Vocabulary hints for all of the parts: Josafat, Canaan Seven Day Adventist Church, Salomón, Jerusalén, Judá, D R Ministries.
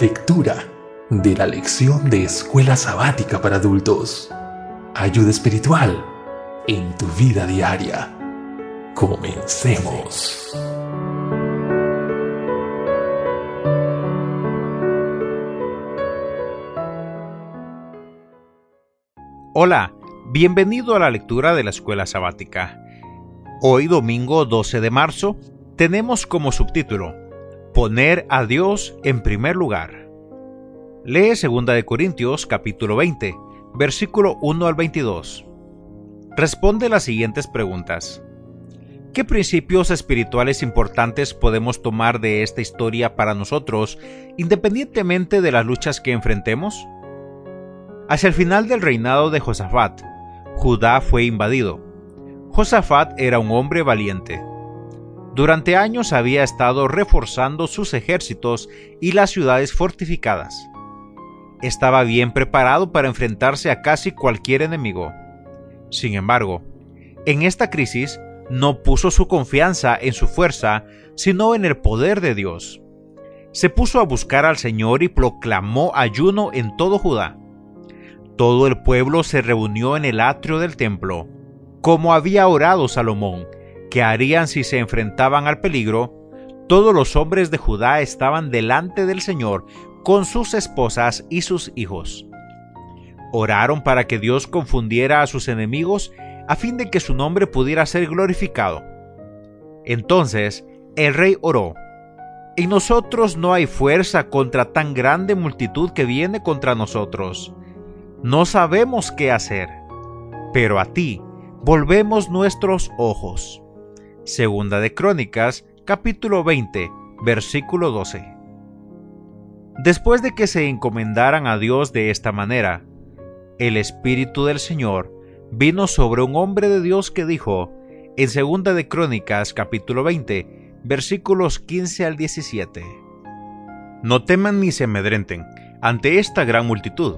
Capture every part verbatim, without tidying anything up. Lectura de la lección de Escuela Sabática para Adultos. Ayuda espiritual en tu vida diaria. Comencemos. Hola, bienvenido a la lectura de la Escuela Sabática. Hoy, domingo doce de marzo, tenemos como subtítulo Poner a Dios en primer lugar. Lee segunda de Corintios capítulo veinte, versículo uno al veintidós. Responde las siguientes preguntas. ¿Qué principios espirituales importantes podemos tomar de esta historia para nosotros, independientemente de las luchas que enfrentemos? Hacia el final del reinado de Josafat, Judá fue invadido. Josafat era un hombre valiente. Durante años había estado reforzando sus ejércitos y las ciudades fortificadas. Estaba bien preparado para enfrentarse a casi cualquier enemigo. Sin embargo, en esta crisis no puso su confianza en su fuerza, sino en el poder de Dios. Se puso a buscar al Señor y proclamó ayuno en todo Judá. Todo el pueblo se reunió en el atrio del templo, como había orado Salomón, que harían si se enfrentaban al peligro. Todos los hombres de Judá estaban delante del Señor con sus esposas y sus hijos. Oraron para que Dios confundiera a sus enemigos a fin de que su nombre pudiera ser glorificado. Entonces el rey oró: En nosotros no hay fuerza contra tan grande multitud que viene contra nosotros. No sabemos qué hacer, pero a ti volvemos nuestros ojos. Segunda de Crónicas, capítulo veinte, versículo doce. Después de que se encomendaran a Dios de esta manera, el Espíritu del Señor vino sobre un hombre de Dios que dijo, en Segunda de Crónicas capítulo veinte, versículos quince al diecisiete. No teman ni se amedrenten ante esta gran multitud,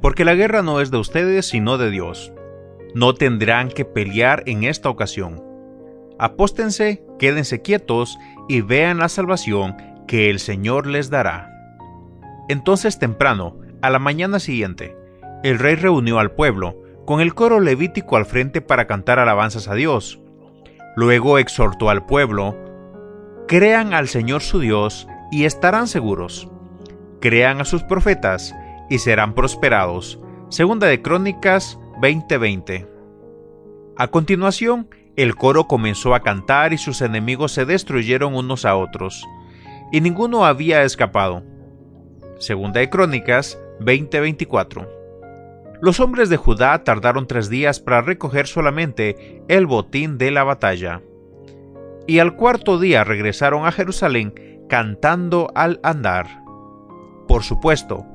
porque la guerra no es de ustedes sino de Dios. No tendrán que pelear en esta ocasión. Apóstense, quédense quietos y vean la salvación que el Señor les dará. Entonces temprano, a la mañana siguiente, el rey reunió al pueblo, con el coro levítico al frente para cantar alabanzas a Dios. Luego exhortó al pueblo: Crean al Señor su Dios y estarán seguros. Crean a sus profetas y serán prosperados. Segunda de Crónicas veinte veinte. A continuación, el coro comenzó a cantar y sus enemigos se destruyeron unos a otros, y ninguno había escapado. Segunda de Crónicas veinte veinticuatro. Los hombres de Judá tardaron tres días para recoger solamente el botín de la batalla, y al cuarto día regresaron a Jerusalén cantando al andar. Por supuesto,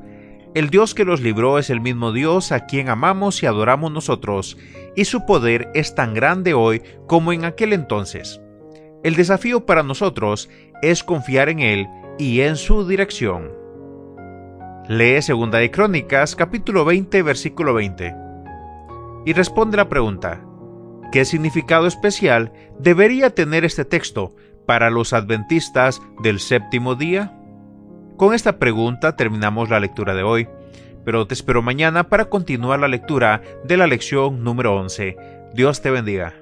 el Dios que los libró es el mismo Dios a quien amamos y adoramos nosotros, y su poder es tan grande hoy como en aquel entonces. El desafío para nosotros es confiar en Él y en su dirección. Lee segunda de Crónicas, capítulo veinte, versículo veinte. Y responde la pregunta: ¿Qué significado especial debería tener este texto para los adventistas del séptimo día? Con esta pregunta terminamos la lectura de hoy, pero te espero mañana para continuar la lectura de la lección número once. Dios te bendiga.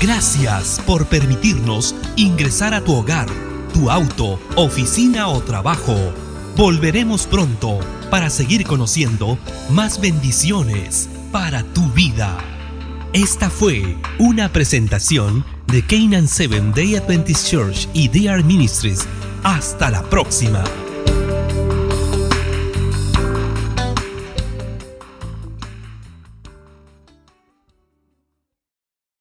Gracias por permitirnos ingresar a tu hogar, tu auto, oficina o trabajo. Volveremos pronto para seguir conociendo más bendiciones para tu vida. Esta fue una presentación de Canaan Seven Day Adventist Church y D R Ministries. Hasta la próxima.